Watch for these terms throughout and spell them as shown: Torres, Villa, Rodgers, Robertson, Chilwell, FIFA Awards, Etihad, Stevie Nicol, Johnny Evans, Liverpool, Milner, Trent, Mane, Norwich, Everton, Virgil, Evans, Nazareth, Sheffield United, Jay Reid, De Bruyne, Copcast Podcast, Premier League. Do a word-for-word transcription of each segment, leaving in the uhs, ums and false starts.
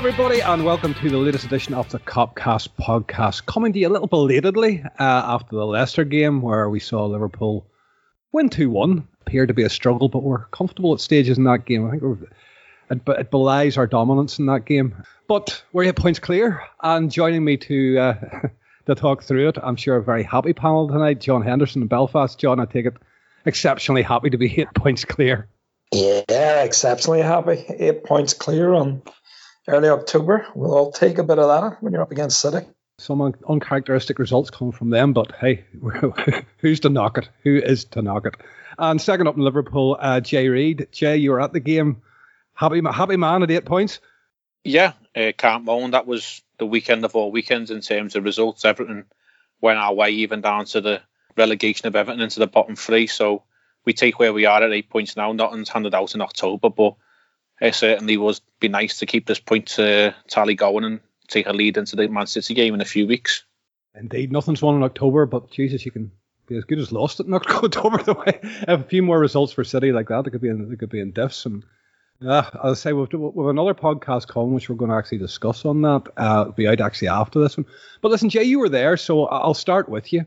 everybody, and welcome to the latest edition of the Copcast Podcast, coming to you a little belatedly uh, after the Leicester game, where we saw Liverpool win two one. Appeared to be a struggle, but we're comfortable at stages in that game. I think we're, it, it belies our dominance in that game. But we're eight points clear, and joining me to uh, to talk through it, I'm sure a very happy panel tonight, John Henderson in Belfast. John, I take it exceptionally happy to be eight points clear. Yeah, exceptionally happy. Eight points clear on early October. We'll all take a bit of that when you're up against City. Some un- uncharacteristic results coming from them, but hey, who's to knock it? Who is to knock it? And second up in Liverpool, uh, Jay Reid. Jay, you were at the game. Happy, happy man at eight points. Yeah, uh, can't moan. That was the weekend of all weekends in terms of results. Everything went our way, even down to the relegation of Everton into the bottom three. So we take where we are at eight points now. Nothing's handed out in October, but it certainly was be nice to keep this point uh, tally going and take a lead into the Man City game in a few weeks. Indeed, nothing's won in October, but Jesus, you can be as good as lost it in October. The way have a few more results for City like that, it could be in, it could be in diffs. And uh, as I say, we've we've another podcast coming, which we're going to actually discuss on that. Uh, it'll be out actually after this one. But listen, Jay, you were there, so I'll start with you.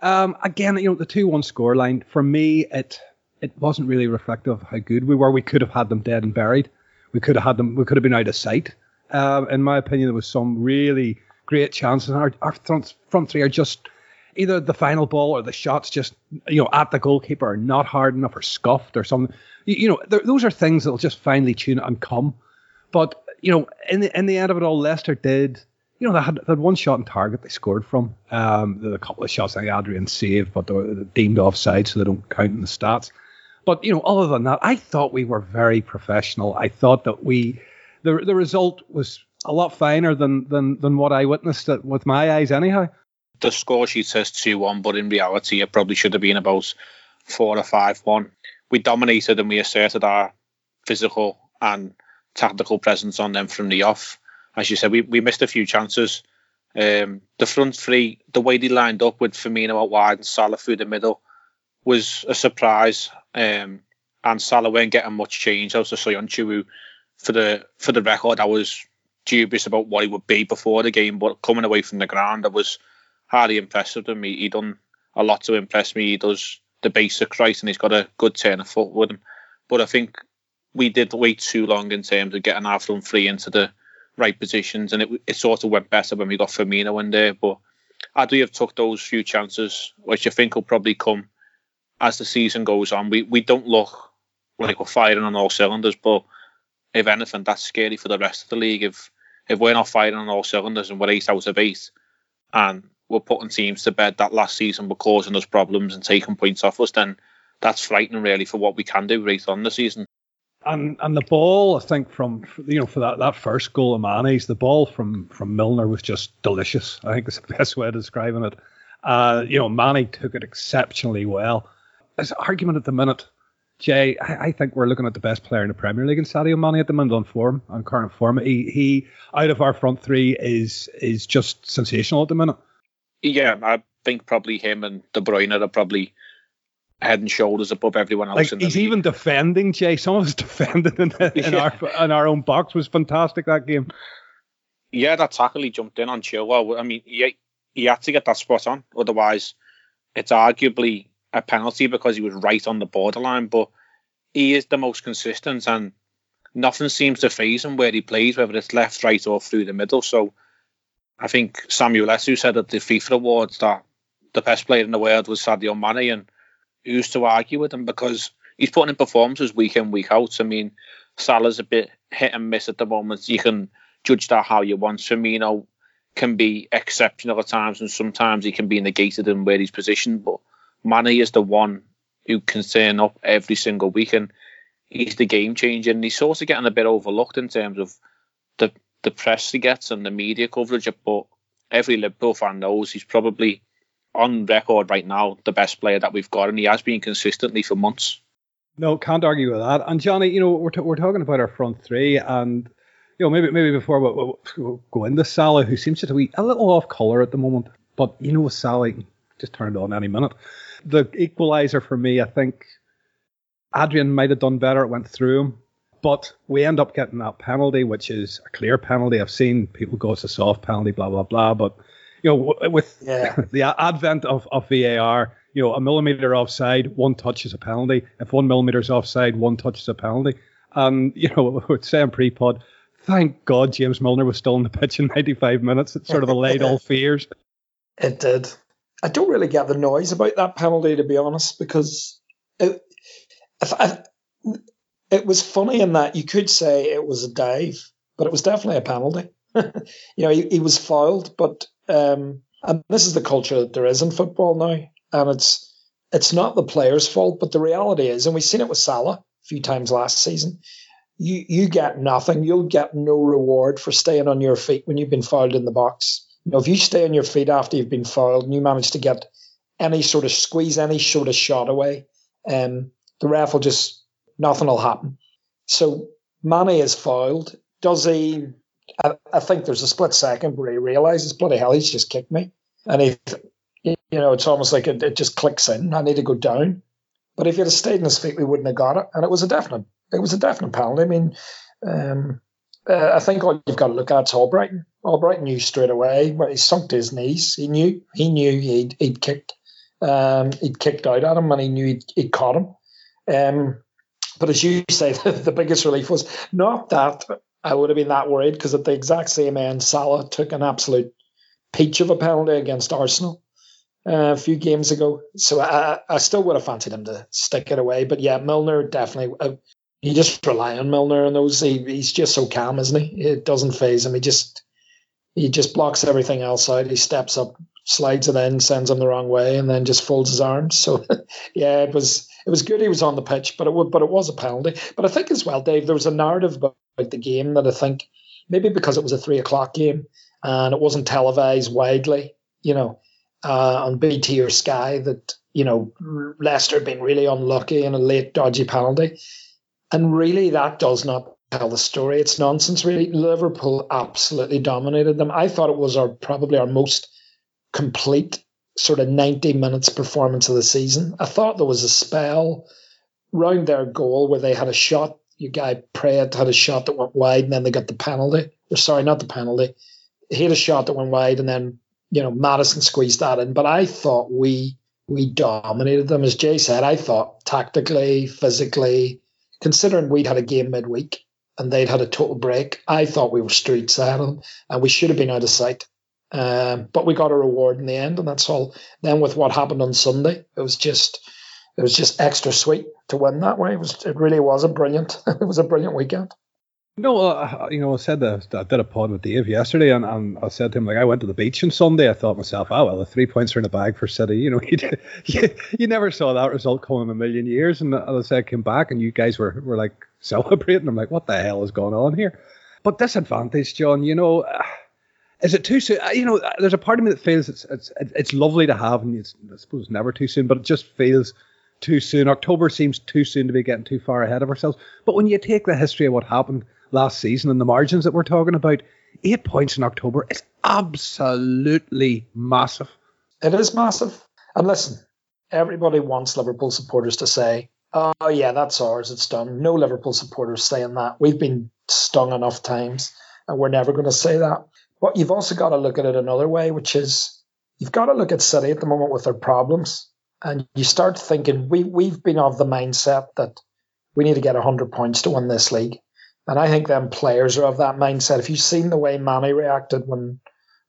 Um, again, you know, the two one scoreline, for me, it it wasn't really reflective of how good we were. We could have had them dead and buried. We could have had them. We could have been out of sight. Um, in my opinion, there was some really great chances. Our, our front, front three are just either the final ball or the shots just, you know, at the goalkeeper are not hard enough or scuffed or something. You, you know, th- those are things that'll just finally tune and come. But, you know, in the, in the end of it all, Leicester did. You know, they had, they had one shot on target they scored from. Um, there were a couple of shots I think Adrian saved, but they were deemed offside, so they don't count in the stats. But, you know, other than that, I thought we were very professional. I thought that we, the the result was a lot finer than than, than what I witnessed it with my eyes anyhow. The score sheet says two one, but in reality, it probably should have been about four or five one. We dominated and we asserted our physical and tactical presence on them from the off. As you said, we, we missed a few chances. Um, the front three, the way they lined up with Firmino out wide and Salah through the middle was a surprise. Um, and Salah weren't getting much change. Also, Soyuncu, who, for the for the record, I was dubious about what he would be before the game, but coming away from the ground, I was highly impressed with him. He, he done a lot to impress me. He does the basics right, and he's got a good turn of foot with him. But I think we did wait too long in terms of getting our front three into the right positions, and it, it sort of went better when we got Firmino in there. But as we have took those few chances, which I think will probably come as the season goes on, we, we don't look like we're firing on all cylinders, but if anything, that's scary for the rest of the league. If if we're not firing on all cylinders and we're eight out of eight and we're putting teams to bed that last season were causing us problems and taking points off us, then that's frightening really for what we can do right on the season. And and the ball, I think, from, you know, for that, that first goal of Mane's, the ball from, from Milner was just delicious. I think it's the best way of describing it. Uh, you know, Mane took it exceptionally well. As an argument at the minute, Jay, I, I think we're looking at the best player in the Premier League in Sadio Mane at the minute on form, on current form. He he out of our front three is is just sensational at the minute. Yeah, I think probably him and De Bruyne are probably head and shoulders above everyone else. Like, in the he's league. Even defending, Jay. Some of us defended in, the, in yeah. our in our own box was fantastic that game. Yeah, that tackle he jumped in on Chilwell. I mean, he, he had to get that spot on. Otherwise, it's arguably a penalty because he was right on the borderline. But he is the most consistent, and nothing seems to faze him where he plays, whether it's left, right, or through the middle. So I think Samuel Eto'o said at the FIFA Awards that the best player in the world was Sadio Mane, and who's to argue with him, because he's putting in performances week in, week out. I mean, Salah's a bit hit and miss at the moment. You can judge that how you want. Firmino can be exceptional at times, and sometimes he can be negated in where he's positioned. But Mane is the one who can turn up every single week, and he's the game changer. And he's sort of getting a bit overlooked in terms of the the press he gets and the media coverage. But every Liverpool fan knows he's probably, on record right now, the best player that we've got, and he has been consistently for months. No, can't argue with that. And Johnny, you know, we're t- we're talking about our front three, and you know, maybe maybe before we we'll, we'll go into Salah, who seems to be a little off colour at the moment, but you know, with Salah, he can just turn it on any minute. The equaliser for me, I think Adrian might have done better. It went through him, But we end up getting that penalty, which is a clear penalty. I've seen people go, it's a soft penalty, blah, blah, blah. But, you know, with yeah. the advent of, of V A R, you know, a millimetre offside, one touch is a penalty. If one millimetre's offside, one touch is a penalty. And, you know, we're saying pre-pod, thank God James Milner was still on the pitch in ninety-five minutes. It sort of allayed all fears. It did. I don't really get the noise about that penalty, to be honest, because it, if I... It was funny in that you could say it was a dive, but it was definitely a penalty. You know, he, he was fouled, but um, and this is the culture that there is in football now, and it's it's not the player's fault, but the reality is, and we've seen it with Salah a few times last season, you, you get nothing. You'll get no reward for staying on your feet when you've been fouled in the box. You know, if you stay on your feet after you've been fouled and you manage to get any sort of squeeze, any sort of shot away, um, the ref will just... nothing will happen. So Mane is fouled. Does he? I, I think there's a split second where he realizes, bloody hell, he's just kicked me, and he, you know, it's almost like it, it just clicks in. I need to go down. But if he had stayed on his feet, we wouldn't have got it, and it was a definite. It was a definite penalty. I mean, um, uh, I think all you've got to look at is Albrighton. Albrighton knew straight away. Well, he sunk to his knees. He knew. He knew he'd, he'd kicked. Um, he'd kicked out at him, and he knew he'd, he'd caught him. Um. But as you say, the biggest relief was not that I would have been that worried, because at the exact same end, Salah took an absolute peach of a penalty against Arsenal uh, a few games ago. So I, I still would have fancied him to stick it away. But yeah, Milner definitely, uh, you just rely on Milner and those. He, he's just so calm, isn't he? It doesn't faze him. He just, he just blocks everything else out. He steps up, slides it in, sends him the wrong way, and then just folds his arms. So yeah, it was... It was good he was on the pitch, but it would, but it was a penalty. But I think as well, Dave, there was a narrative about the game that I think maybe because it was a three o'clock game and it wasn't televised widely, you know, uh, on B T or Sky, that, you know, Leicester had been really unlucky in a late dodgy penalty. And really that does not tell the story. It's nonsense, really. Liverpool absolutely dominated them. I thought it was our probably our most complete sort of ninety minutes performance of the season. I thought there was a spell round their goal where they had a shot. Your guy Praed had a shot that went wide, and then they got the penalty. Or sorry, not the penalty. He had a shot that went wide, and then, you know, Maddison squeezed that in. But I thought we we dominated them, as Jay said. I thought tactically, physically, considering we'd had a game midweek and they'd had a total break, I thought we were street side of them, and we should have been out of sight. Um, but we got a reward in the end, and that's all. Then with what happened on Sunday, it was just, it was just extra sweet to win that way. It was, it really was a brilliant, it was a brilliant weekend. No, uh, you know, I said that I did a pod with Dave yesterday, and, and I said to him, like, I went to the beach on Sunday. I thought to myself, oh well, the three points are in the bag for City. You know, you, you, you never saw that result come in a million years. And as I said, I came back, and you guys were were like celebrating. I'm like, what the hell is going on here? But disadvantage, John. You know. Uh, Is it too soon? You know, there's a part of me that feels it's it's it's lovely to have, and it's, I suppose it's never too soon, but it just feels too soon. October seems too soon to be getting too far ahead of ourselves. But when you take the history of what happened last season and the margins that we're talking about, eight points in October is absolutely massive. It is massive. And listen, everybody wants Liverpool supporters to say, oh yeah, that's ours, it's done. No Liverpool supporters saying that. We've been stung enough times, and we're never going to say that. But you've also got to look at it another way, which is you've got to look at City at the moment with their problems. And you start thinking, we, we've been of the mindset that we need to get one hundred points to win this league. And I think them players are of that mindset. If you've seen the way Mane reacted when,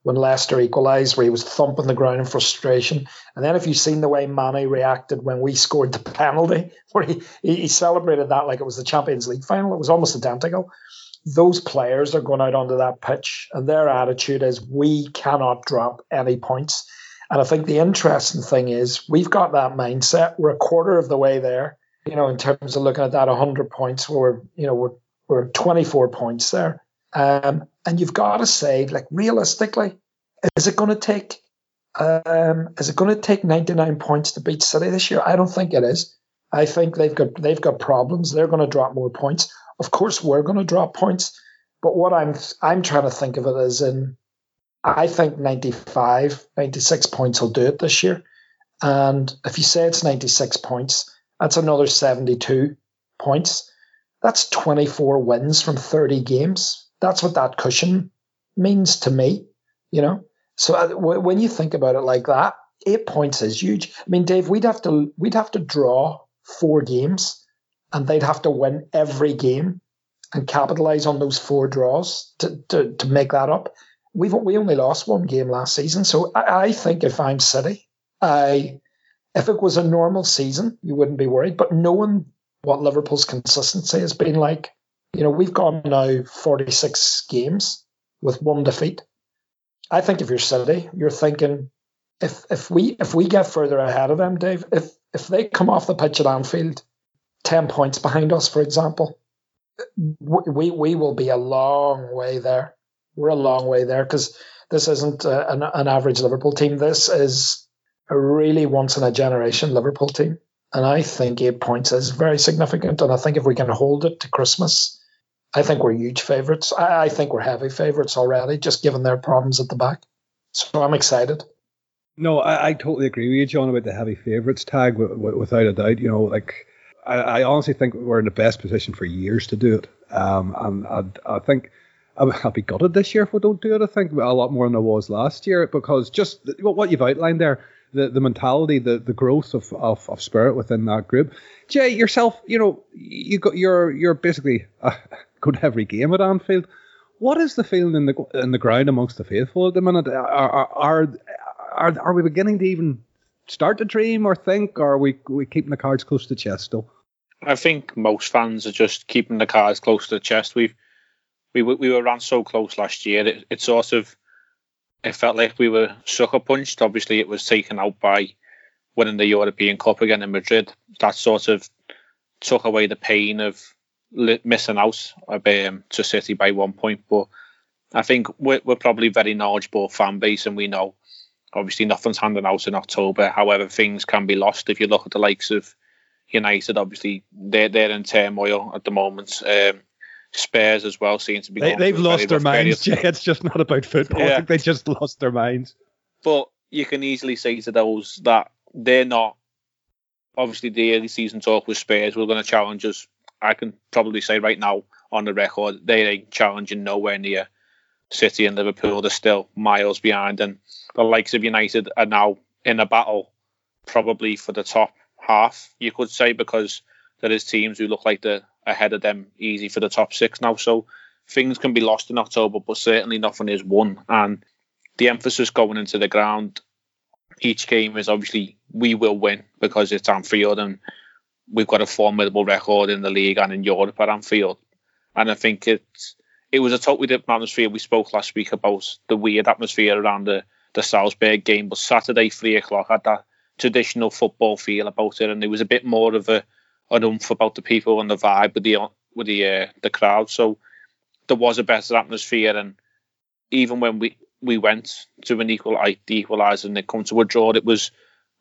when Leicester equalised, where he was thumping the ground in frustration. And then if you've seen the way Mane reacted when we scored the penalty, where he, he celebrated that like it was the Champions League final, it was almost identical. Those players are going out onto that pitch, and their attitude is we cannot drop any points. And I think the interesting thing is we've got that mindset. We're a quarter of the way there, you know, in terms of looking at that one hundred points. We're, you know, we're we're twenty-four points there. Um, and you've got to say, like, realistically, is it going to take, um, is it going to take ninety-nine points to beat City this year? I don't think it is. I think they've got they've got problems. They're going to drop more points. Of course, we're going to drop points, but what I'm I'm trying to think of it as in, I think ninety-five, ninety-six points will do it this year. And if you say it's ninety-six points, that's another seventy-two points. That's twenty-four wins from thirty games. That's what that cushion means to me, you know? So when you think about it like that, eight points is huge. I mean, Dave, we'd have to we'd have to draw four games and they'd have to win every game and capitalize on those four draws to, to, to make that up. We've we only lost one game last season. So I, I think if I'm City, I if it was a normal season, you wouldn't be worried. But knowing what Liverpool's consistency has been like, you know, we've gone now forty-six games with one defeat. I think if you're City, you're thinking, if if we if we get further ahead of them, Dave, if if they come off the pitch at Anfield ten points behind us, for example, we we will be a long way there. We're a long way there because this isn't a, an, an average Liverpool team. This is a really once-in-a-generation Liverpool team. And I think eight points is very significant. And I think if we can hold it to Christmas, I think we're huge favourites. I, I think we're heavy favourites already, just given their problems at the back. So I'm excited. No, I, I totally agree with you, John, about the heavy favourites tag, w- w- without a doubt. You know, like I, I honestly think we're in the best position for years to do it. Um, and I, I think I'll be gutted this year if we don't do it. I think a lot more than I was last year, because just what you've outlined there, the, the mentality, the, the growth of, of, of spirit within that group. Jay, yourself, you know, you got you're you're basically uh, go to every game at Anfield. What is the feeling in the in the ground amongst the faithful at the minute? Are are are, are, are we beginning to even start to dream or think, or are we we keeping the cards close to the chest still? I think most fans are just keeping the cards close to the chest. We've We we were ran so close last year. It, it sort of it felt like we were sucker punched. Obviously, it was taken out by winning the European Cup again in Madrid. That sort of took away the pain of missing out um, to City by one point. But I think we're, we're probably very knowledgeable fan base, and we know obviously nothing's handing out in October. However, things can be lost. If you look at the likes of United, obviously they're they're in turmoil at the moment. Um, Spurs as well seem to be. They, they've lost their minds, Jay. It's just not about football. Yeah. I think they just lost their minds. But you can easily say to those that they're not. Obviously, the early season talk with Spurs were going to challenge us. I can probably say right now on the record, they ain't challenging nowhere near City and Liverpool. They're still miles behind, and the likes of United are now in a battle, probably for the top half, you could say, because there is teams who look like they're ahead of them easy for the top six now. So things can be lost in October, but certainly nothing is won. And the emphasis going into the ground each game is obviously we will win, because it's Anfield and we've got a formidable record in the league and in Europe at Anfield. And I think it's, it was a totally different atmosphere. We spoke last week about the weird atmosphere around the, the Salzburg game, but Saturday three o'clock had that traditional football feel about it, and it was a bit more of a an oomph about the people and the vibe with the with the uh, the crowd. So there was a better atmosphere, and even when we, we went to an equal like the equaliser and it come to a draw, it was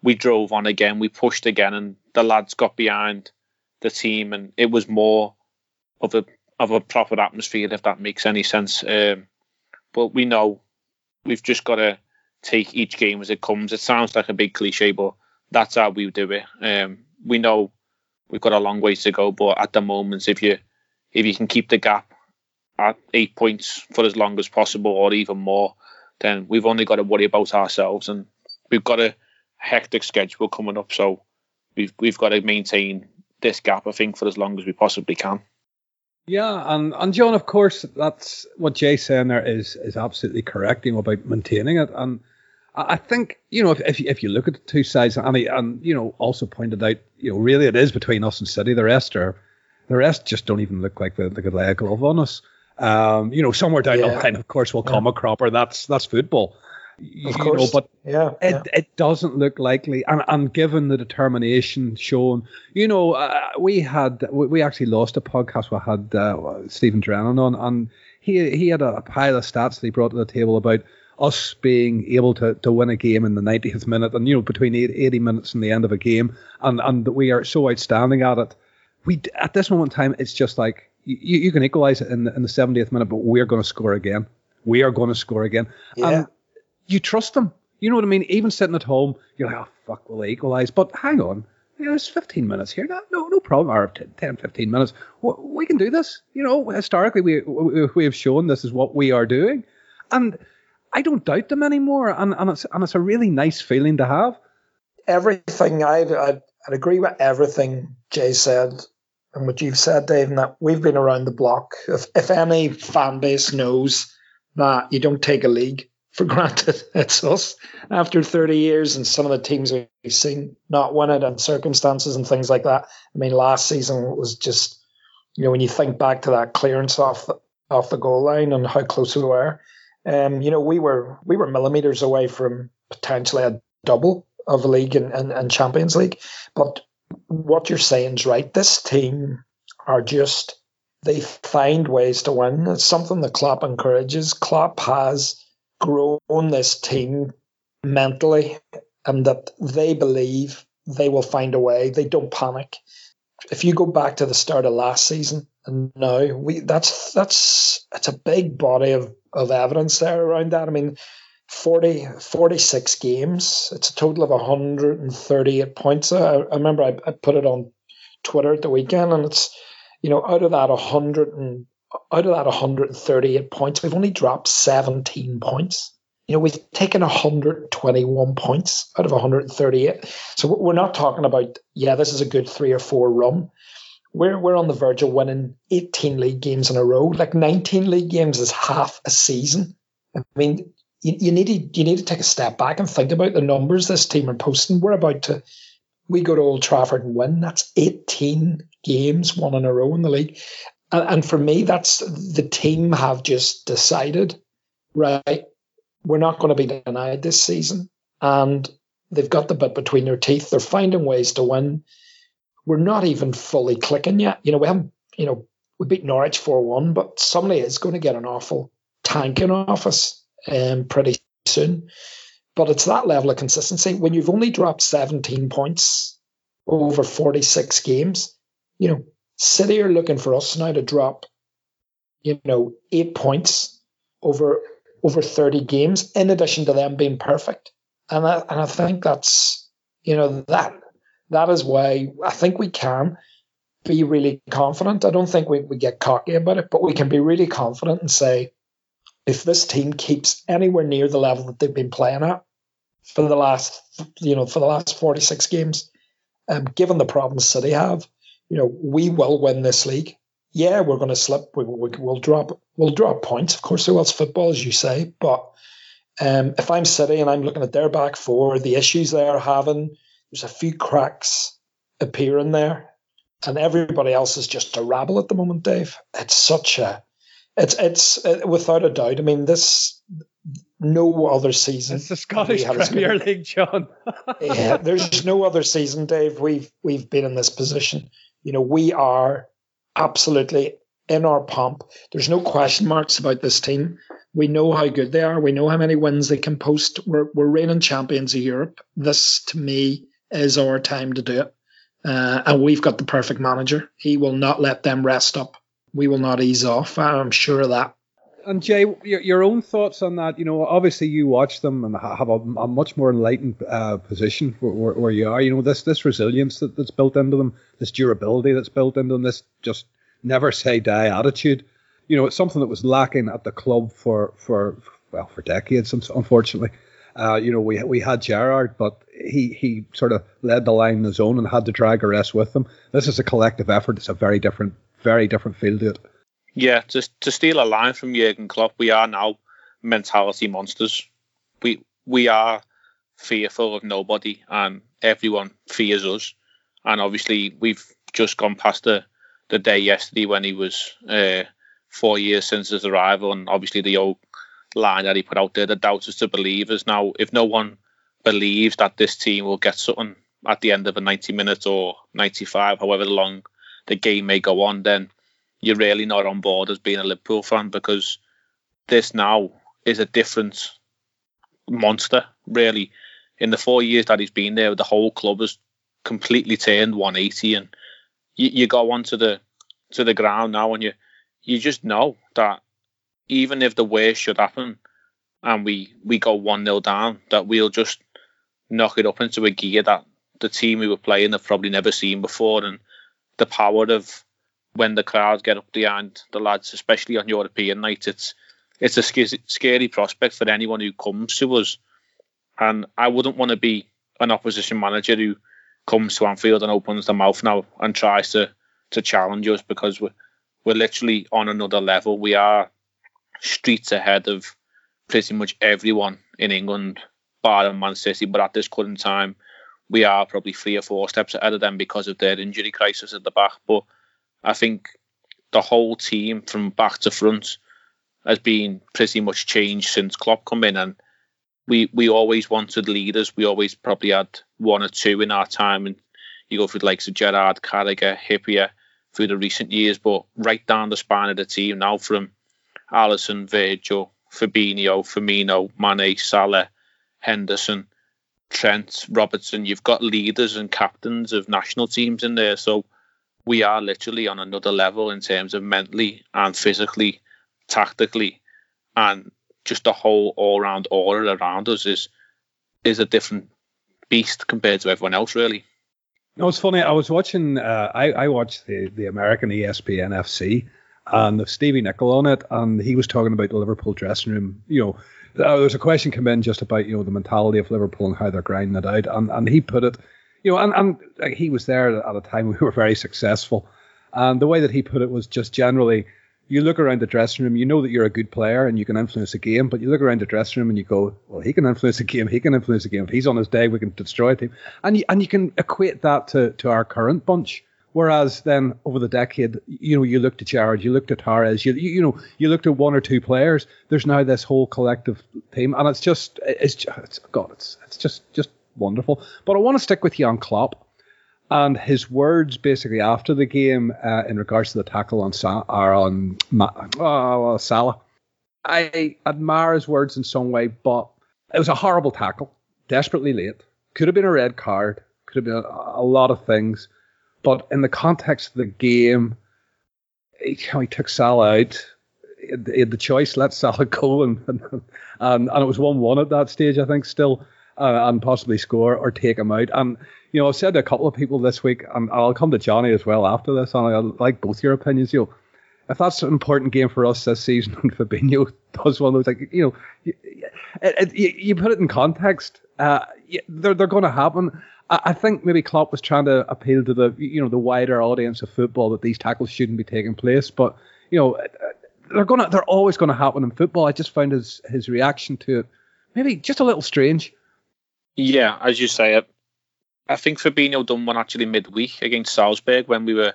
we drove on again, we pushed again, and the lads got behind the team, and it was more of a of a proper atmosphere, if that makes any sense. Um, but we know we've just got to take each game as it comes. It sounds like a big cliche, but that's how we do it. Um, we know we've got a long ways to go, but at the moment, if you if you can keep the gap at eight points for as long as possible, or even more, then we've only got to worry about ourselves. And we've got a hectic schedule coming up, so we've we've got to maintain this gap, I think, for as long as we possibly can. Yeah, and, and John, of course, that's what Jay's saying there is is absolutely correct, you know, about maintaining it. And I think, you know, if, if if you look at the two sides, and he, and you know, also pointed out, you know, really it is between us and City. The rest are, the rest just don't even look like they, they could lay a glove on us. Um, you know, somewhere down yeah. the line, of course, will yeah. come a cropper. That's that's football, you, of course. You know, but yeah, it yeah. it doesn't look likely. And and given the determination shown, you know, uh, we had we, we actually lost a podcast. We had uh, Stephen Drennan on, and he he had a pile of stats that he brought to the table about us being able to, to win a game in the ninetieth minute, and you know, between eighty minutes and the end of a game, and and we are so outstanding at it. We at this moment in time, it's just like you, you can equalise it in the, in the seventieth minute, but we're going to score again. We are going to score again, yeah. and you trust them. You know what I mean? Even sitting at home, you're like, oh fuck, we'll equalise. But hang on, it was fifteen minutes here. No, no problem. Or ten, fifteen minutes. We can do this. You know, historically, we we have shown this is what we are doing. And I don't doubt them anymore. And, and, it's, and it's a really nice feeling to have. Everything, I'd, I'd, I'd agree with everything Jay said and what you've said, Dave, and that we've been around the block. If, if any fan base knows that you don't take a league for granted, it's us. After thirty years and some of the teams we've seen not win it and circumstances and things like that. I mean, last season was just, you know, when you think back to that clearance off the, off the goal line and how close we were, um, you know, we were we were millimeters away from potentially a double of league and, and, and Champions League. But what you're saying is right. This team are just, they find ways to win. It's something that Klopp encourages. Klopp has grown this team mentally and that they believe they will find a way. They don't panic. If you go back to the start of last season and now, we that's that's it's a big body of, of evidence there around that. I mean, forty, forty-six games. It's a total of one hundred thirty-eight points. I, I remember I, I put it on Twitter at the weekend, and it's, you know, out of that one hundred and out of that one hundred thirty-eight points, we've only dropped seventeen points. You know, we've taken one hundred twenty-one points out of one hundred thirty-eight. So we're not talking about, yeah, this is a good three or four run. We're we're on the verge of winning eighteen league games in a row. Like nineteen league games is half a season. I mean, You, you need to you need to take a step back and think about the numbers this team are posting. We're about to we go to Old Trafford and win. That's eighteen games won in a row in the league, and, and for me, that's the team have just decided, right? We're not going to be denied this season, and they've got the bit between their teeth. They're finding ways to win. We're not even fully clicking yet. You know, we haven't. You know, we beat Norwich four one, but somebody is going to get an awful tanking off us. Um, pretty soon, but it's that level of consistency when you've only dropped seventeen points over forty-six games. You know, City are looking for us now to drop, you know, eight points over over thirty games. In addition to them being perfect, and I, and I think that's you know that that is why I think we can be really confident. I don't think we we get cocky about it, but we can be really confident and say, if this team keeps anywhere near the level that they've been playing at for the last, you know, for the last forty-six games, um, given the problems City have, you know, we will win this league. Yeah, we're going to slip. We, we, we'll drop. We'll drop points, of course. So it's football, as you say. But um, if I'm City and I'm looking at their back four, the issues they are having, there's a few cracks appearing there, and everybody else is just a rabble at the moment, Dave. It's such a It's it's uh, without a doubt. I mean, this no other season. It's the Scottish Premier League, John. Yeah, there's no other season, Dave. We've we've been in this position. You know, we are absolutely in our pomp. There's no question marks about this team. We know how good they are. We know how many wins they can post. We're we're reigning champions of Europe. This, to me, is our time to do it. Uh, and we've got the perfect manager. He will not let them rest up. We will not ease off. I'm sure of that. And Jay, your, your own thoughts on that? You know, obviously you watch them and have a, a much more enlightened uh, position where, where, where you are. You know, this this resilience that, that's built into them, this durability that's built into them, this just never say die attitude. You know, it's something that was lacking at the club for for well for decades, unfortunately. Uh, you know, we we had Gerrard, but he, he sort of led the line in his own and had to drag the rest with them. This is a collective effort. It's a very different. Very different feel to it. Yeah, just to steal a line from Jurgen Klopp, we are now mentality monsters. We we are fearful of nobody, and everyone fears us. And obviously, we've just gone past the, the day yesterday when he was uh, four years since his arrival, and obviously the old line that he put out there, the doubters to believers. Now, if no one believes that this team will get something at the end of a ninety minutes or ninety-five, however long the game may go on, then you're really not on board as being a Liverpool fan, because this now is a different monster, really. In the four years that he's been there, the whole club has completely turned one eighty, and you, you go onto the to the ground now, and you you just know that even if the worst should happen and we, we go one nil down, that we'll just knock it up into a gear that the team we were playing they've probably never seen before, and the power of when the crowd get up behind the lads, especially on European night, it's it's a scary prospect for anyone who comes to us. And I wouldn't want to be an opposition manager who comes to Anfield and opens their mouth now and tries to, to challenge us, because we're, we're literally on another level. We are streets ahead of pretty much everyone in England, barring Man City. But at this current time, we are probably three or four steps ahead of them because of their injury crisis at the back. But I think the whole team from back to front has been pretty much changed since Klopp come in. And we we always wanted leaders. We always probably had one or two in our time. And you go through the likes of Gerrard, Carragher, Hippier through the recent years. But right down the spine of the team now, from Alisson, Virgil, Fabinho, Firmino, Mane, Salah, Henderson, Trent, Robertson, you've got leaders and captains of national teams in there. So we are literally on another level in terms of mentally and physically, tactically, and just the whole all-round aura around us is is a different beast compared to everyone else, really. No, it's funny. I was watching, uh, I, I watched the, the American E S P N F C and the Stevie Nicol on it, and he was talking about the Liverpool dressing room. You know, there was a question come in just about, you know, the mentality of Liverpool and how they're grinding it out, and, and he put it, you know, and, and he was there at a time we were very successful. And the way that he put it was just generally, you look around the dressing room, you know that you're a good player and you can influence a game, but you look around the dressing room and you go, well, he can influence a game, he can influence a game. If he's on his day, we can destroy a team. And you, and you can equate that to, to our current bunch. Whereas then over the decade, you know, you looked at Gerrard, you looked at Torres, you, you you know, you looked at one or two players. There's now this whole collective team, and it's just, it's just, God, it's it's just just wonderful. But I want to stick with you on Klopp and his words basically after the game uh, in regards to the tackle on Sa- or on Ma- oh, Salah. I admire his words in some way, but it was a horrible tackle, desperately late. Could have been a red card, could have been a, a lot of things. But in the context of the game, he, you know, he took Salah out. He had the choice, let Salah go, and and, and, and it was one-one at that stage, I think, still, uh, and possibly score or take him out. And, you know, I've said to a couple of people this week, and I'll come to Johnny as well after this, and I like both your opinions. You know, if that's an important game for us this season, and Fabinho does one of those, like, you know, you, it, you, you put it in context, uh, they're they're going to happen. I think maybe Klopp was trying to appeal to the, you know, the wider audience of football that these tackles shouldn't be taking place, but, you know, they're gonna they're always going to happen in football. I just found his his reaction to it maybe just a little strange. Yeah, as you say, I, I think Fabinho done one actually midweek against Salzburg when we were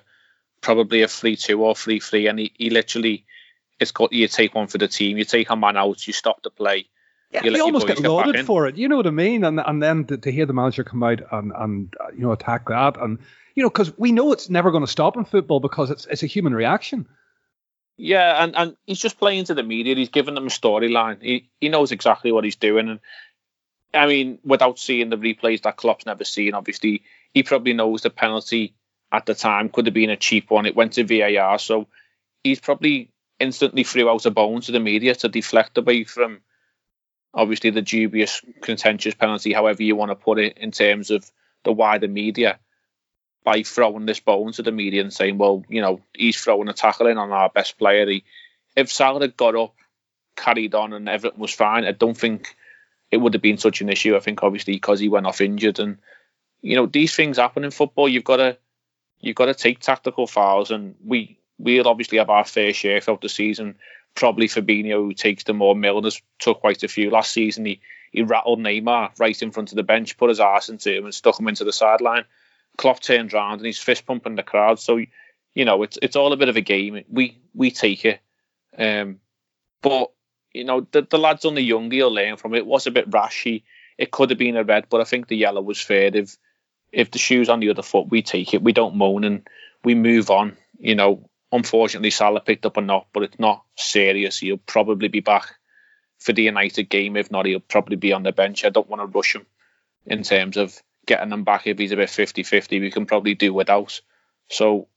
probably a three two or three three, and he, he literally, it's got, you take one for the team, you take a man out, you stop the play. Yeah, you almost get lauded for it, you know what I mean? And and then to, to hear the manager come out and, and uh, you know, attack that, and, you know, because we know it's never going to stop in football because it's it's a human reaction. Yeah, and, and he's just playing to the media. He's giving them a storyline. He he knows exactly what he's doing. And I mean, without seeing the replays that Klopp's never seen, obviously, he probably knows the penalty at the time could have been a cheap one. It went to V A R, so he's probably instantly threw out a bone to the media to deflect away from, obviously, the dubious, contentious penalty, however you want to put it, in terms of the wider media, by throwing this bone to the media and saying, well, you know, he's throwing a tackle in on our best player. He, if Salah had got up, carried on, and everything was fine, I don't think it would have been such an issue. I think, obviously, because he went off injured. And, you know, these things happen in football. You've got to you've got to take tactical fouls. And we, we'll obviously have our fair share throughout the season. Probably Fabinho, who takes them, or Milner's took quite a few. Last season, he, he rattled Neymar right in front of the bench, put his arse into him and stuck him into the sideline. Klopp turned round and he's fist pumping the crowd. So, you know, it's it's all a bit of a game. We we take it. Um, but, you know, the, the lads on the young, he'll learn from it. It was a bit rashy. It could have been a red, but I think the yellow was fair. If, if the shoe's on the other foot, we take it. We don't moan and we move on, you know. Unfortunately, Salah picked up a knock, but it's not serious. He'll probably be back for the United game. If not, he'll probably be on the bench. I don't want to rush him in terms of getting him back. If he's a bit fifty-fifty, we can probably do without. So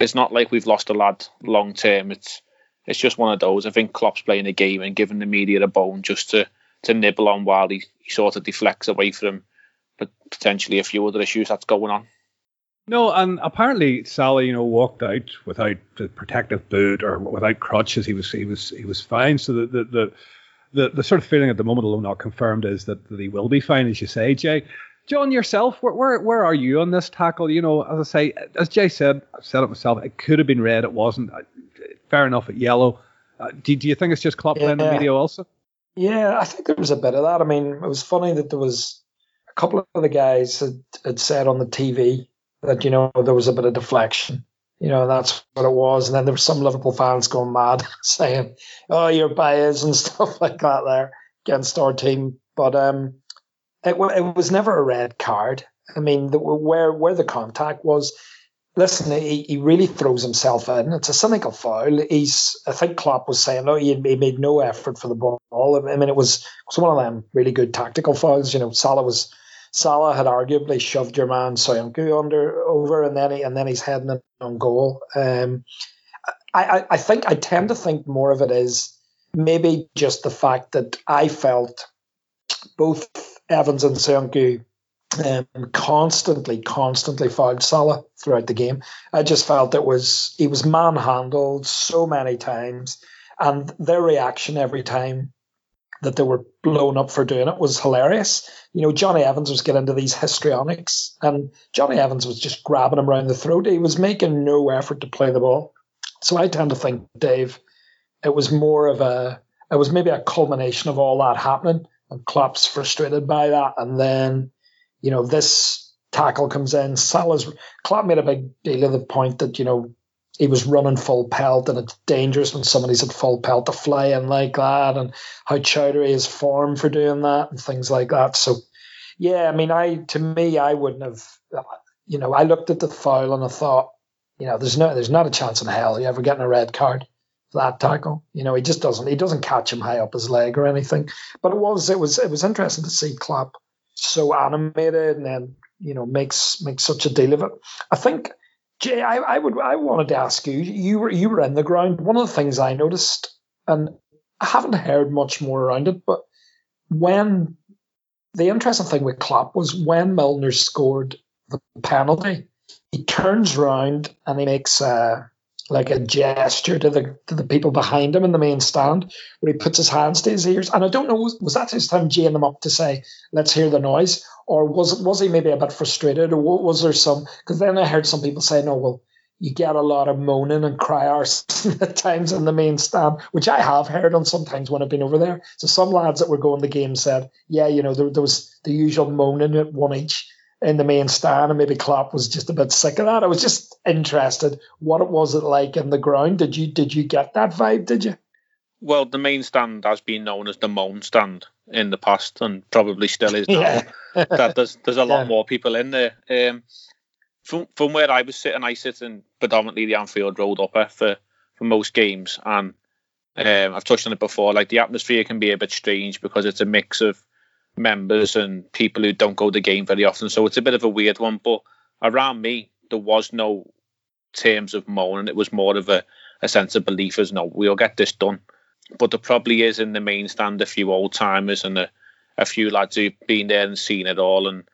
it's not like we've lost a lad long term. It's it's just one of those. I think Klopp's playing a game and giving the media a bone just to, to nibble on while he, he sort of deflects away from, but potentially a few other issues that's going on. No, and apparently Salah, you know, walked out without the protective boot or without crutches. He was he was he was fine. So the the the, the, the sort of feeling at the moment, although not confirmed, is that, that he will be fine, as you say, Jay. John, yourself, where, where where are you on this tackle? You know, as I say, as Jay said, I've said it myself, it could have been red, it wasn't. Fair enough, at yellow. Uh, do, do you think it's just Klopp playing the video also? Yeah, I think there was a bit of that. I mean, it was funny that there was a couple of the guys that had said on the T V that, you know, there was a bit of deflection. You know, that's what it was. And then there were some Liverpool fans going mad saying, oh, you're biased and stuff like that there against our team. But, um, It, it was never a red card. I mean, the, where where the contact was, listen, he, he really throws himself in. It's a cynical foul. He's, I think Klopp was saying, oh, he, he made no effort for the ball. I mean, it was, it was one of them really good tactical fouls. You know, Salah was Salah had arguably shoved your man Soyuncu under over, and then he, and then he's heading it on goal. Um, I, I I think I tend to think more of it is maybe just the fact that I felt both Evans and Soyuncu um, constantly, constantly fouled Salah throughout the game. I just felt it was he was manhandled so many times, and their reaction every time that they were blown up for doing it was hilarious. You know, Johnny Evans was getting into these histrionics, and Johnny Evans was just grabbing him around the throat. He was making no effort to play the ball. So I tend to think, Dave, it was more of a, it was maybe a culmination of all that happening. And Klopp's frustrated by that. And then, you know, this tackle comes in. Salah's Klopp made a big deal of the point that, you know, he was running full pelt and it's dangerous when somebody's at full pelt to fly in like that and how Chowdhury is formed for doing that and things like that. So, yeah, I mean, I to me, I wouldn't have, you know, I looked at the foul and I thought, you know, there's no, there's not a chance in hell you're ever getting a red card. That tackle, you know, he just doesn't. He doesn't catch him high up his leg or anything. But it was, it was, it was interesting to see Klopp so animated and then, you know, makes makes such a deal of it. I think, Jay, I, I would, I wanted to ask you. You were, you were in the ground. One of the things I noticed, and I haven't heard much more around it, but when the interesting thing with Klopp was when Milner scored the penalty, he turns round and he makes a. like a gesture to the to the people behind him in the main stand, where he puts his hands to his ears. And I don't know, was that his time geeing them up to say, let's hear the noise? Or was was he maybe a bit frustrated? Or was there some... Because then I heard some people say, no, well, you get a lot of moaning and cry arsing at times in the main stand, which I have heard on sometimes when I've been over there. So some lads that were going the game said, yeah, you know, there, there was the usual moaning at one each in the main stand, and maybe Klopp was just a bit sick of that. I was just interested what it was it like in the ground. Did you did you get that vibe, did you? Well, the main stand has been known as the moan stand in the past and probably still is now. Yeah. that there's there's a lot yeah. more people in there. Um, from from where I was sitting, I sit in predominantly the Anfield Road upper for, for most games, and um, I've touched on it before, like the atmosphere can be a bit strange because it's a mix of members and people who don't go to the game very often, so it's a bit of a weird one. But around me there was no terms of moaning. It was more of a, a sense of belief as no, we'll get this done. But there probably is in the main stand a few old timers and a, a few lads who've been there and seen it all, and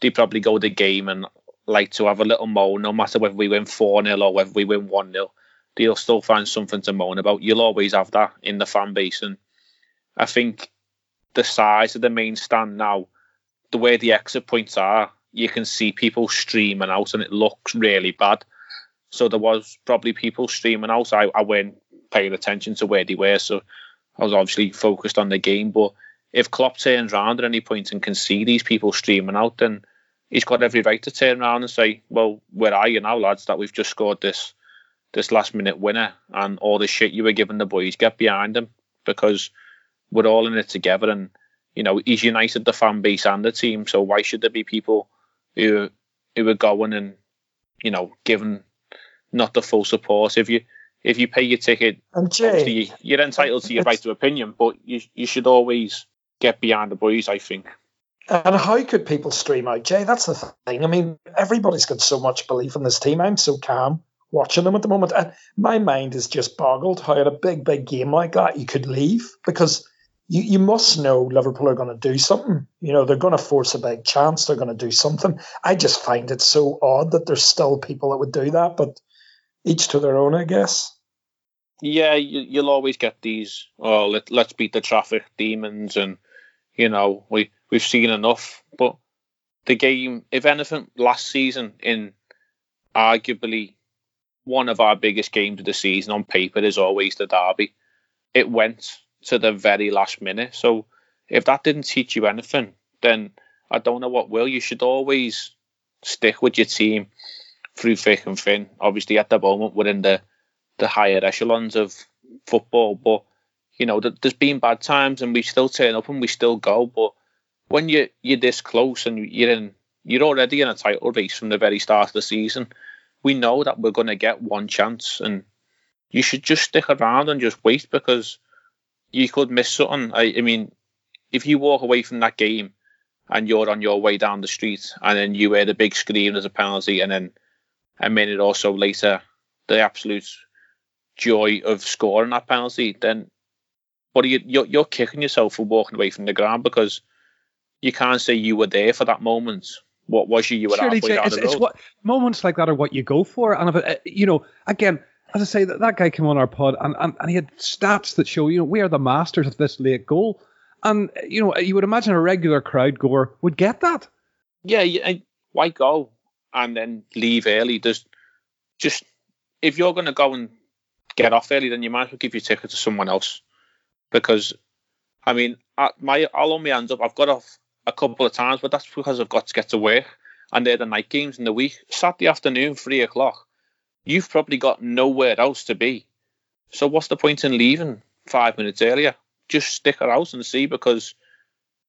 they probably go to the game and like to have a little moan. No matter whether we win four nil or whether we win one nil, they'll still find something to moan about. You'll always have that in the fan base. And I think the size of the main stand now, the way the exit points are, you can see people streaming out and it looks really bad. So there was probably people streaming out. I, I weren't paying attention to where they were, so I was obviously focused on the game. But if Klopp turns around at any point and can see these people streaming out, then he's got every right to turn around and say, well, where are you now, lads, that we've just scored this this last-minute winner and all the shit you were giving the boys, get behind them, because we're all in it together. And, you know, he's united the fan base and the team, so why should there be people who who are going and, you know, giving not the full support? If you if you pay your ticket, Jay, you're entitled to your right to opinion, but you you should always get behind the boys, I think. And how could people stream out, Jay? That's the thing. I mean, everybody's got so much belief in this team. I'm so calm watching them at the moment. And my mind is just boggled how in a big, big game like that you could leave, because you, you must know Liverpool are going to do something. You know, they're going to force a big chance. They're going to do something. I just find it so odd that there's still people that would do that, but each to their own, I guess. Yeah, you, you'll always get these, oh, let, let's beat the traffic demons, and, you know, we, we've seen enough. But the game, if anything, last season, in arguably one of our biggest games of the season on paper, is always the derby. It went to the very last minute. So if that didn't teach you anything, then I don't know what will. You should always stick with your team through thick and thin. Obviously, at the moment, we're in the, the higher echelons of football. But, you know, there's been bad times and we still turn up and we still go. But when you're, you're this close and you're in, you're already in a title race from the very start of the season, we know that we're going to get one chance, and you should just stick around and just wait, because you could miss something. I, I mean, if you walk away from that game and you're on your way down the street and then you hear the big scream as a penalty, and then a minute or so later, the absolute joy of scoring that penalty, then what are you, you're, you're kicking yourself for walking away from the ground, because you can't say you were there for that moment. What was you? You were halfway down the road. It's what, moments like that are what you go for. And, if it, you know, again, as I say, that, that guy came on our pod and, and, and he had stats that show, you know, we are the masters of this late goal. And, you know, you would imagine a regular crowd goer would get that. Yeah, yeah, why go and then leave early? There's just, if you're going to go and get off early, then you might as well give your ticket to someone else. Because, I mean, I, my, I'll hold my hands up. I've got off a couple of times, but that's because I've got to get to work, and they're the night games in the week. Saturday afternoon, three o'clock, you've probably got nowhere else to be. So what's the point in leaving five minutes earlier? Just stick it out and see, because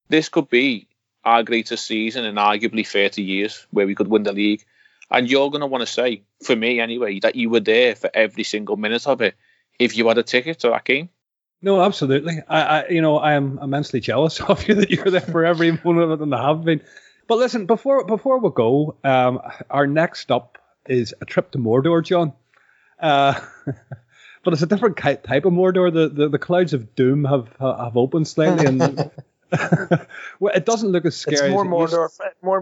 this could be our greatest season in arguably thirty years, where we could win the league. And you're going to want to say, for me anyway, that you were there for every single minute of it if you had a ticket to that game. No, absolutely. I, I, you know, I am immensely jealous of you that you're there for every moment of it, and I have been. But listen, before before we go, um, our next up is a trip to Mordor, John. Uh, but it's a different type of Mordor. The the, the clouds of doom have have opened slightly, and well, it doesn't look as scary. It's more Mordor, more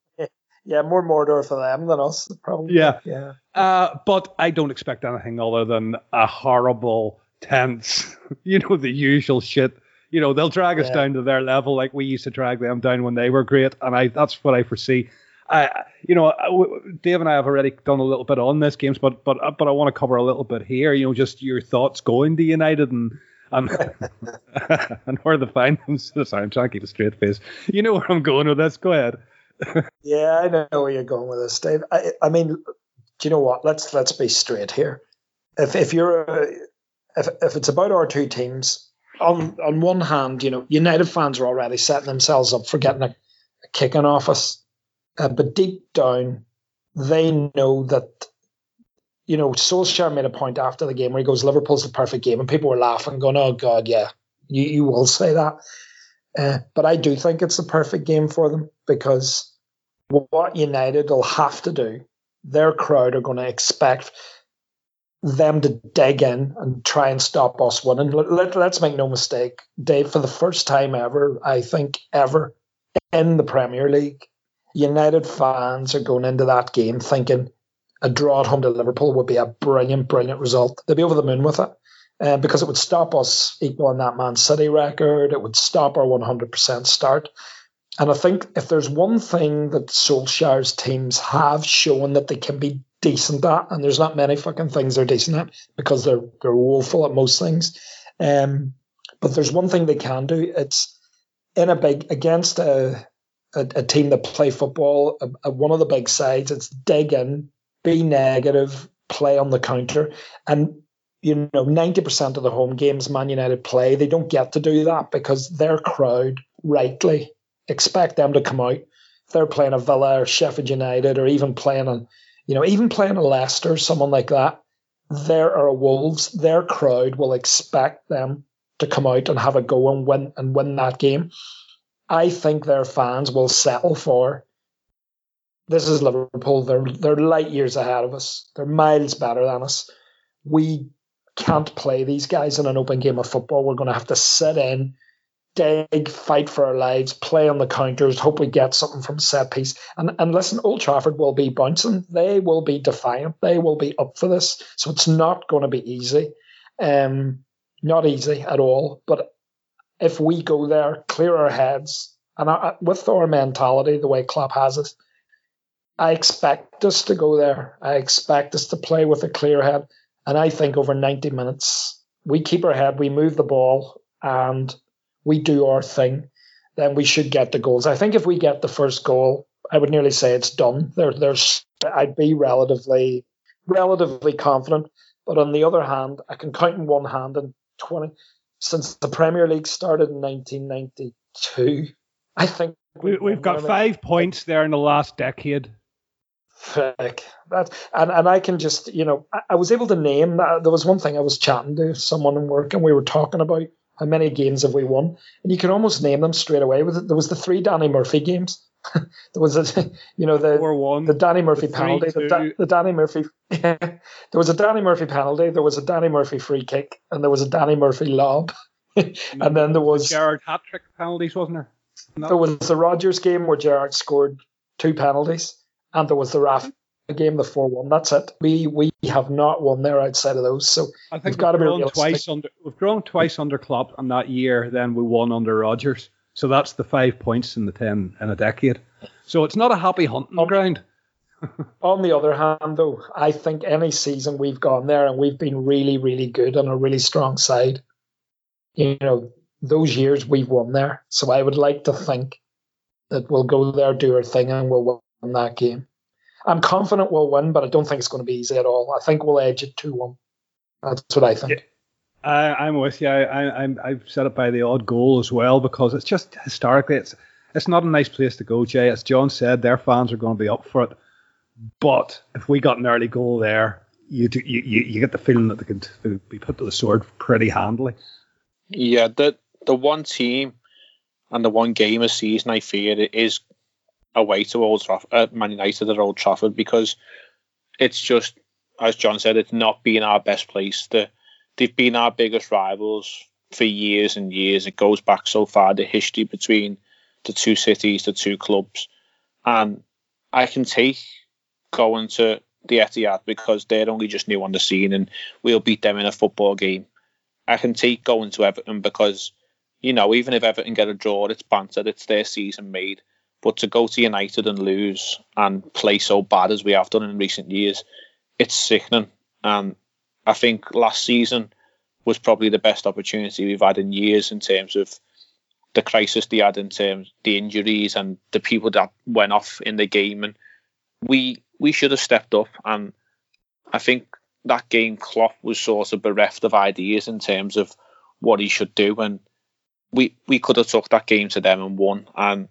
Mordor. Yeah, more Mordor for them than us, probably. Yeah, yeah. Uh, but I don't expect anything other than a horrible, tense, you know, the usual shit. You know, they'll drag yeah. us down to their level, like we used to drag them down when they were great. And I, that's what I foresee. I, you know, Dave and I have already done a little bit on this games, but but but I want to cover a little bit here. You know, just your thoughts going to United and and and where the finance. Sorry, I'm trying to keep a straight face. You know where I'm going with this. Go ahead. Yeah, I know where you're going with this, Dave. I, I mean, do you know what? Let's let's be straight here. If if you're a If if it's about our two teams, on on one hand, you know, United fans are already setting themselves up for getting a, a kicking off us, uh, but deep down, they know that, you know, Solskjaer made a point after the game where he goes, Liverpool's the perfect game, and people were laughing, going, oh God, yeah, you, you will say that. Uh, but I do think it's the perfect game for them, because what United will have to do, their crowd are going to expect them to dig in and try and stop us winning. Let, let, let's make no mistake, Dave, for the first time ever, I think ever, in the Premier League, United fans are going into that game thinking a draw at home to Liverpool would be a brilliant, brilliant result. They'd be over the moon with it, uh, because it would stop us equaling that Man City record. It would stop our one hundred percent start. And I think if there's one thing that Solskjaer's teams have shown that they can be decent at, and there's not many fucking things they're decent at, because they're they're woeful at most things. Um, but there's one thing they can do. It's in a big against a a, a team that play football a, a, one of the big sides. It's dig in, be negative, play on the counter, and you know ninety percent of the home games Man United play, they don't get to do that because their crowd rightly expect them to come out. If they're playing a Villa or Sheffield United, or even playing on. You know, even playing a Leicester, someone like that, there are Wolves. Their crowd will expect them to come out and have a go and win and win that game. I think their fans will settle for, this is Liverpool. They're they're light years ahead of us. They're miles better than us. We can't play these guys in an open game of football. We're going to have to sit in dig, fight for our lives, play on the counters, hope we get something from set piece. And, and listen, Old Trafford will be bouncing. They will be defiant. They will be up for this. So it's not going to be easy. Um, not easy at all. But if we go there, clear our heads, and I, with our mentality, the way Klopp has it, I expect us to go there. I expect us to play with a clear head. And I think over ninety minutes, we keep our head, we move the ball, and we do our thing, then we should get the goals. I think if we get the first goal, I would nearly say it's done. There, there's, I'd be relatively relatively confident. But on the other hand, I can count in one hand in twenty. Since the Premier League started in nineteen ninety-two, I think... We, we've got five points there in the last decade. Frick. That, and, and I can just, you know, I, I was able to name... Uh, there was one thing I was chatting to someone in work, and we were talking about how many games have we won? And you can almost name them straight away. There was the three Danny Murphy games. There was, a, you know, the four one, the Danny Murphy the penalty, the, da, the Danny Murphy. Yeah. There was a Danny Murphy penalty. There was a Danny Murphy free kick, and there was a Danny Murphy lob. And then there was Gerrard hat trick penalties, wasn't there? No. There was the Rodgers game where Gerrard scored two penalties, and there was the Raf game, the four one. That's it. We we have not won there outside of those. So I think we've got to be realistic. Twice under, we've drawn twice under Klopp, and that year then we won under Rodgers. So that's the five points in the ten in a decade. So it's not a happy hunting on, ground. On the other hand, though, I think any season we've gone there and we've been really, really good on a really strong side. You know, those years we've won there. So I would like to think that we'll go there, do our thing, and we'll win that game. I'm confident we'll win, but I don't think it's going to be easy at all. I think we'll edge it two one. That's what I think. Yeah. I, I'm with you. I, I, I've set it by the odd goal as well, because it's just historically, it's it's not a nice place to go, Jay. As John said, their fans are going to be up for it. But if we got an early goal there, you do, you, you, you get the feeling that they could be put to the sword pretty handily. Yeah, the, the one team and the one game a season, I fear, it is away to Old Trafford, uh, Man United at Old Trafford, because it's just, as John said, it's not been our best place. The, they've been our biggest rivals for years and years. It goes back so far, the history between the two cities, the two clubs. And I can take going to the Etihad because they're only just new on the scene and we'll beat them in a football game. I can take going to Everton because, you know, even if Everton get a draw, it's banter, it's their season made. But to go to United and lose and play so bad as we have done in recent years, it's sickening. And I think last season was probably the best opportunity we've had in years in terms of the crisis they had, in terms of the injuries and the people that went off in the game. And we we should have stepped up. And I think that game, Klopp was sort of bereft of ideas in terms of what he should do. And we, we could have took that game to them and won. And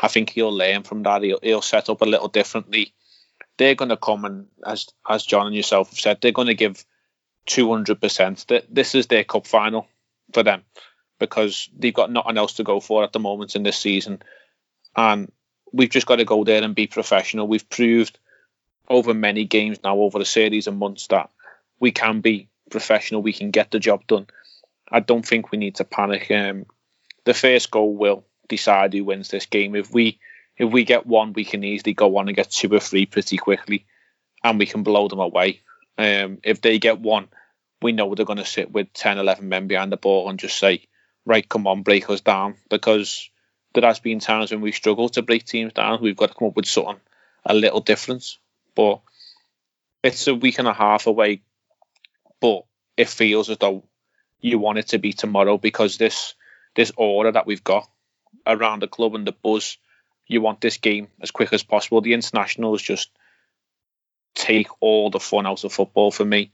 I think he'll learn from that. He'll, he'll set up a little differently. They're going to come and, as as John and yourself have said, they're going to give two hundred percent. This is their cup final for them because they've got nothing else to go for at the moment in this season. And we've just got to go there and be professional. We've proved over many games now, over a series of months, that we can be professional. We can get the job done. I don't think we need to panic. Um, the first goal will decide who wins this game. If we if we get one, we can easily go on and get two or three pretty quickly, and we can blow them away. Um, if they get one, we know they're going to sit with ten, eleven men behind the ball and just say, right, come on, break us down, because there has been times when we struggle to break teams down. We've got to come up with something a little different. But it's a week and a half away, but it feels as though you want it to be tomorrow, because this this aura that we've got around the club and the buzz, you want this game as quick as possible. The internationals just take all the fun out of football for me.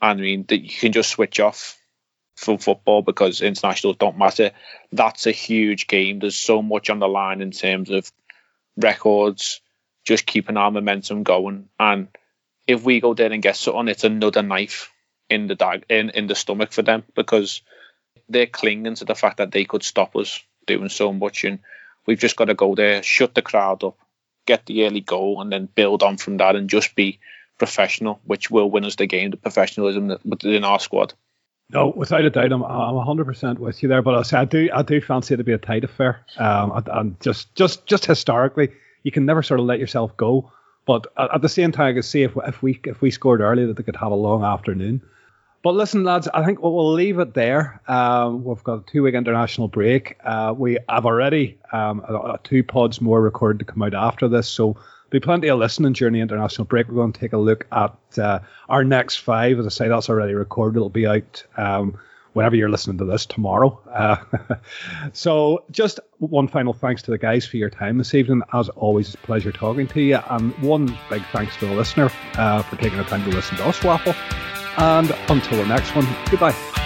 I mean, you can just switch off from football because internationals don't matter. That's a huge game. There's so much on the line in terms of records, just keeping our momentum going. And if we go there and get something, it's another knife in the dag- in, in the stomach for them, because they're clinging to the fact that they could stop us doing so much, and we've just got to go there, shut the crowd up, get the early goal, and then build on from that and just be professional, which will win us the game, the professionalism within our squad. No, without a doubt, I'm I'm one hundred percent with you there. But I say I do I do fancy it to be a tight affair. Um, and just just just historically, you can never sort of let yourself go. But at the same time, I could see if if we if we scored early that they could have a long afternoon. But listen, lads, I think we'll leave it there. Um, we've got a two-week international break. Uh, we have already um, two pods more recorded to come out after this, so there'll be plenty of listening during the international break. We're going to take a look at uh, our next five. As I say, that's already recorded. It'll be out um, whenever you're listening to this, tomorrow. Uh, so just one final thanks to the guys for your time this evening. As always, it's a pleasure talking to you. And one big thanks to the listener uh, for taking the time to listen to us waffle. And until the next one, goodbye.